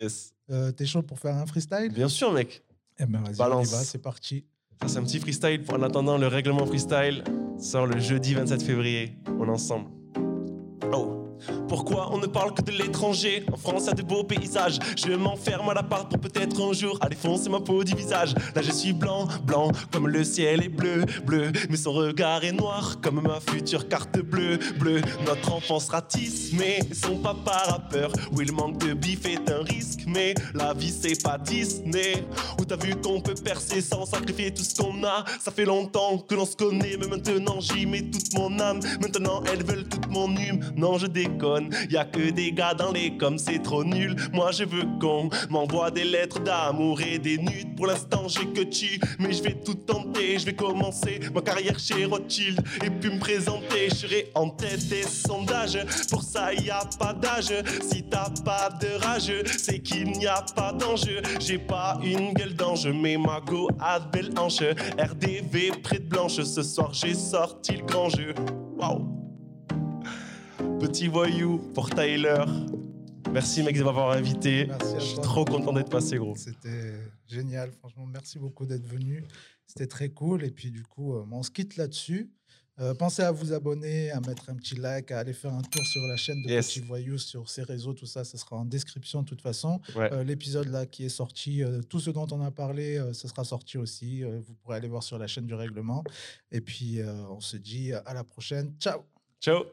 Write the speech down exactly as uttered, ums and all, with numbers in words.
Yes. Euh, t'es chaud pour faire un freestyle? Bien sûr, mec. Eh ben, vas-y, balance. On y va, c'est parti. Ça, c'est un petit freestyle pour en attendant le règlement freestyle. Sort le jeudi vingt-sept février. On est ensemble. Oh. Pourquoi on ne parle que de l'étranger? En France, y a de beaux paysages. Je m'enferme à l'appart pour peut-être un jour à défoncer ma peau du visage. Là, je suis blanc, blanc, comme le ciel est bleu, bleu. Mais son regard est noir, comme ma future carte bleue, bleue. Notre enfant sera tisse, mais son papa rappeur. Oui, le manque de bif est un risque, mais la vie, c'est pas Disney. Où t'as vu qu'on peut percer sans sacrifier tout ce qu'on a? Ça fait longtemps que l'on se connaît, mais maintenant, j'y mets toute mon âme. Maintenant, elles veulent toute mon hume. Non, je déconne. Y'a que des gars dans les coms, c'est trop nul. Moi je veux qu'on m'envoie des lettres d'amour et des nudes. Pour l'instant j'ai que tu, mais je vais tout tenter. Je vais commencer ma carrière chez Rothschild et puis me présenter. Je serai en tête des sondages, pour ça y a pas d'âge. Si t'as pas de rage, c'est qu'il n'y a pas d'enjeu. J'ai pas une gueule d'ange, mais ma go a de belles hanches. R D V près de Blanche, ce soir j'ai sorti le grand jeu. Waouh. Petit voyou pour Tyler. Merci mec de m'avoir invité. Merci à toi. Je suis trop content d'être passé, gros. C'était génial, franchement. Merci beaucoup d'être venu. C'était très cool. Et puis du coup, on se quitte là-dessus. Euh, pensez à vous abonner, à mettre un petit like, à aller faire un tour sur la chaîne de yes. Petit Voyou, sur ses réseaux, tout ça, ça sera en description de toute façon. Ouais. Euh, l'épisode là qui est sorti, euh, tout ce dont on a parlé, euh, ça sera sorti aussi. Euh, vous pourrez aller voir sur la chaîne du règlement. Et puis, euh, on se dit à la prochaine. Ciao. Ciao.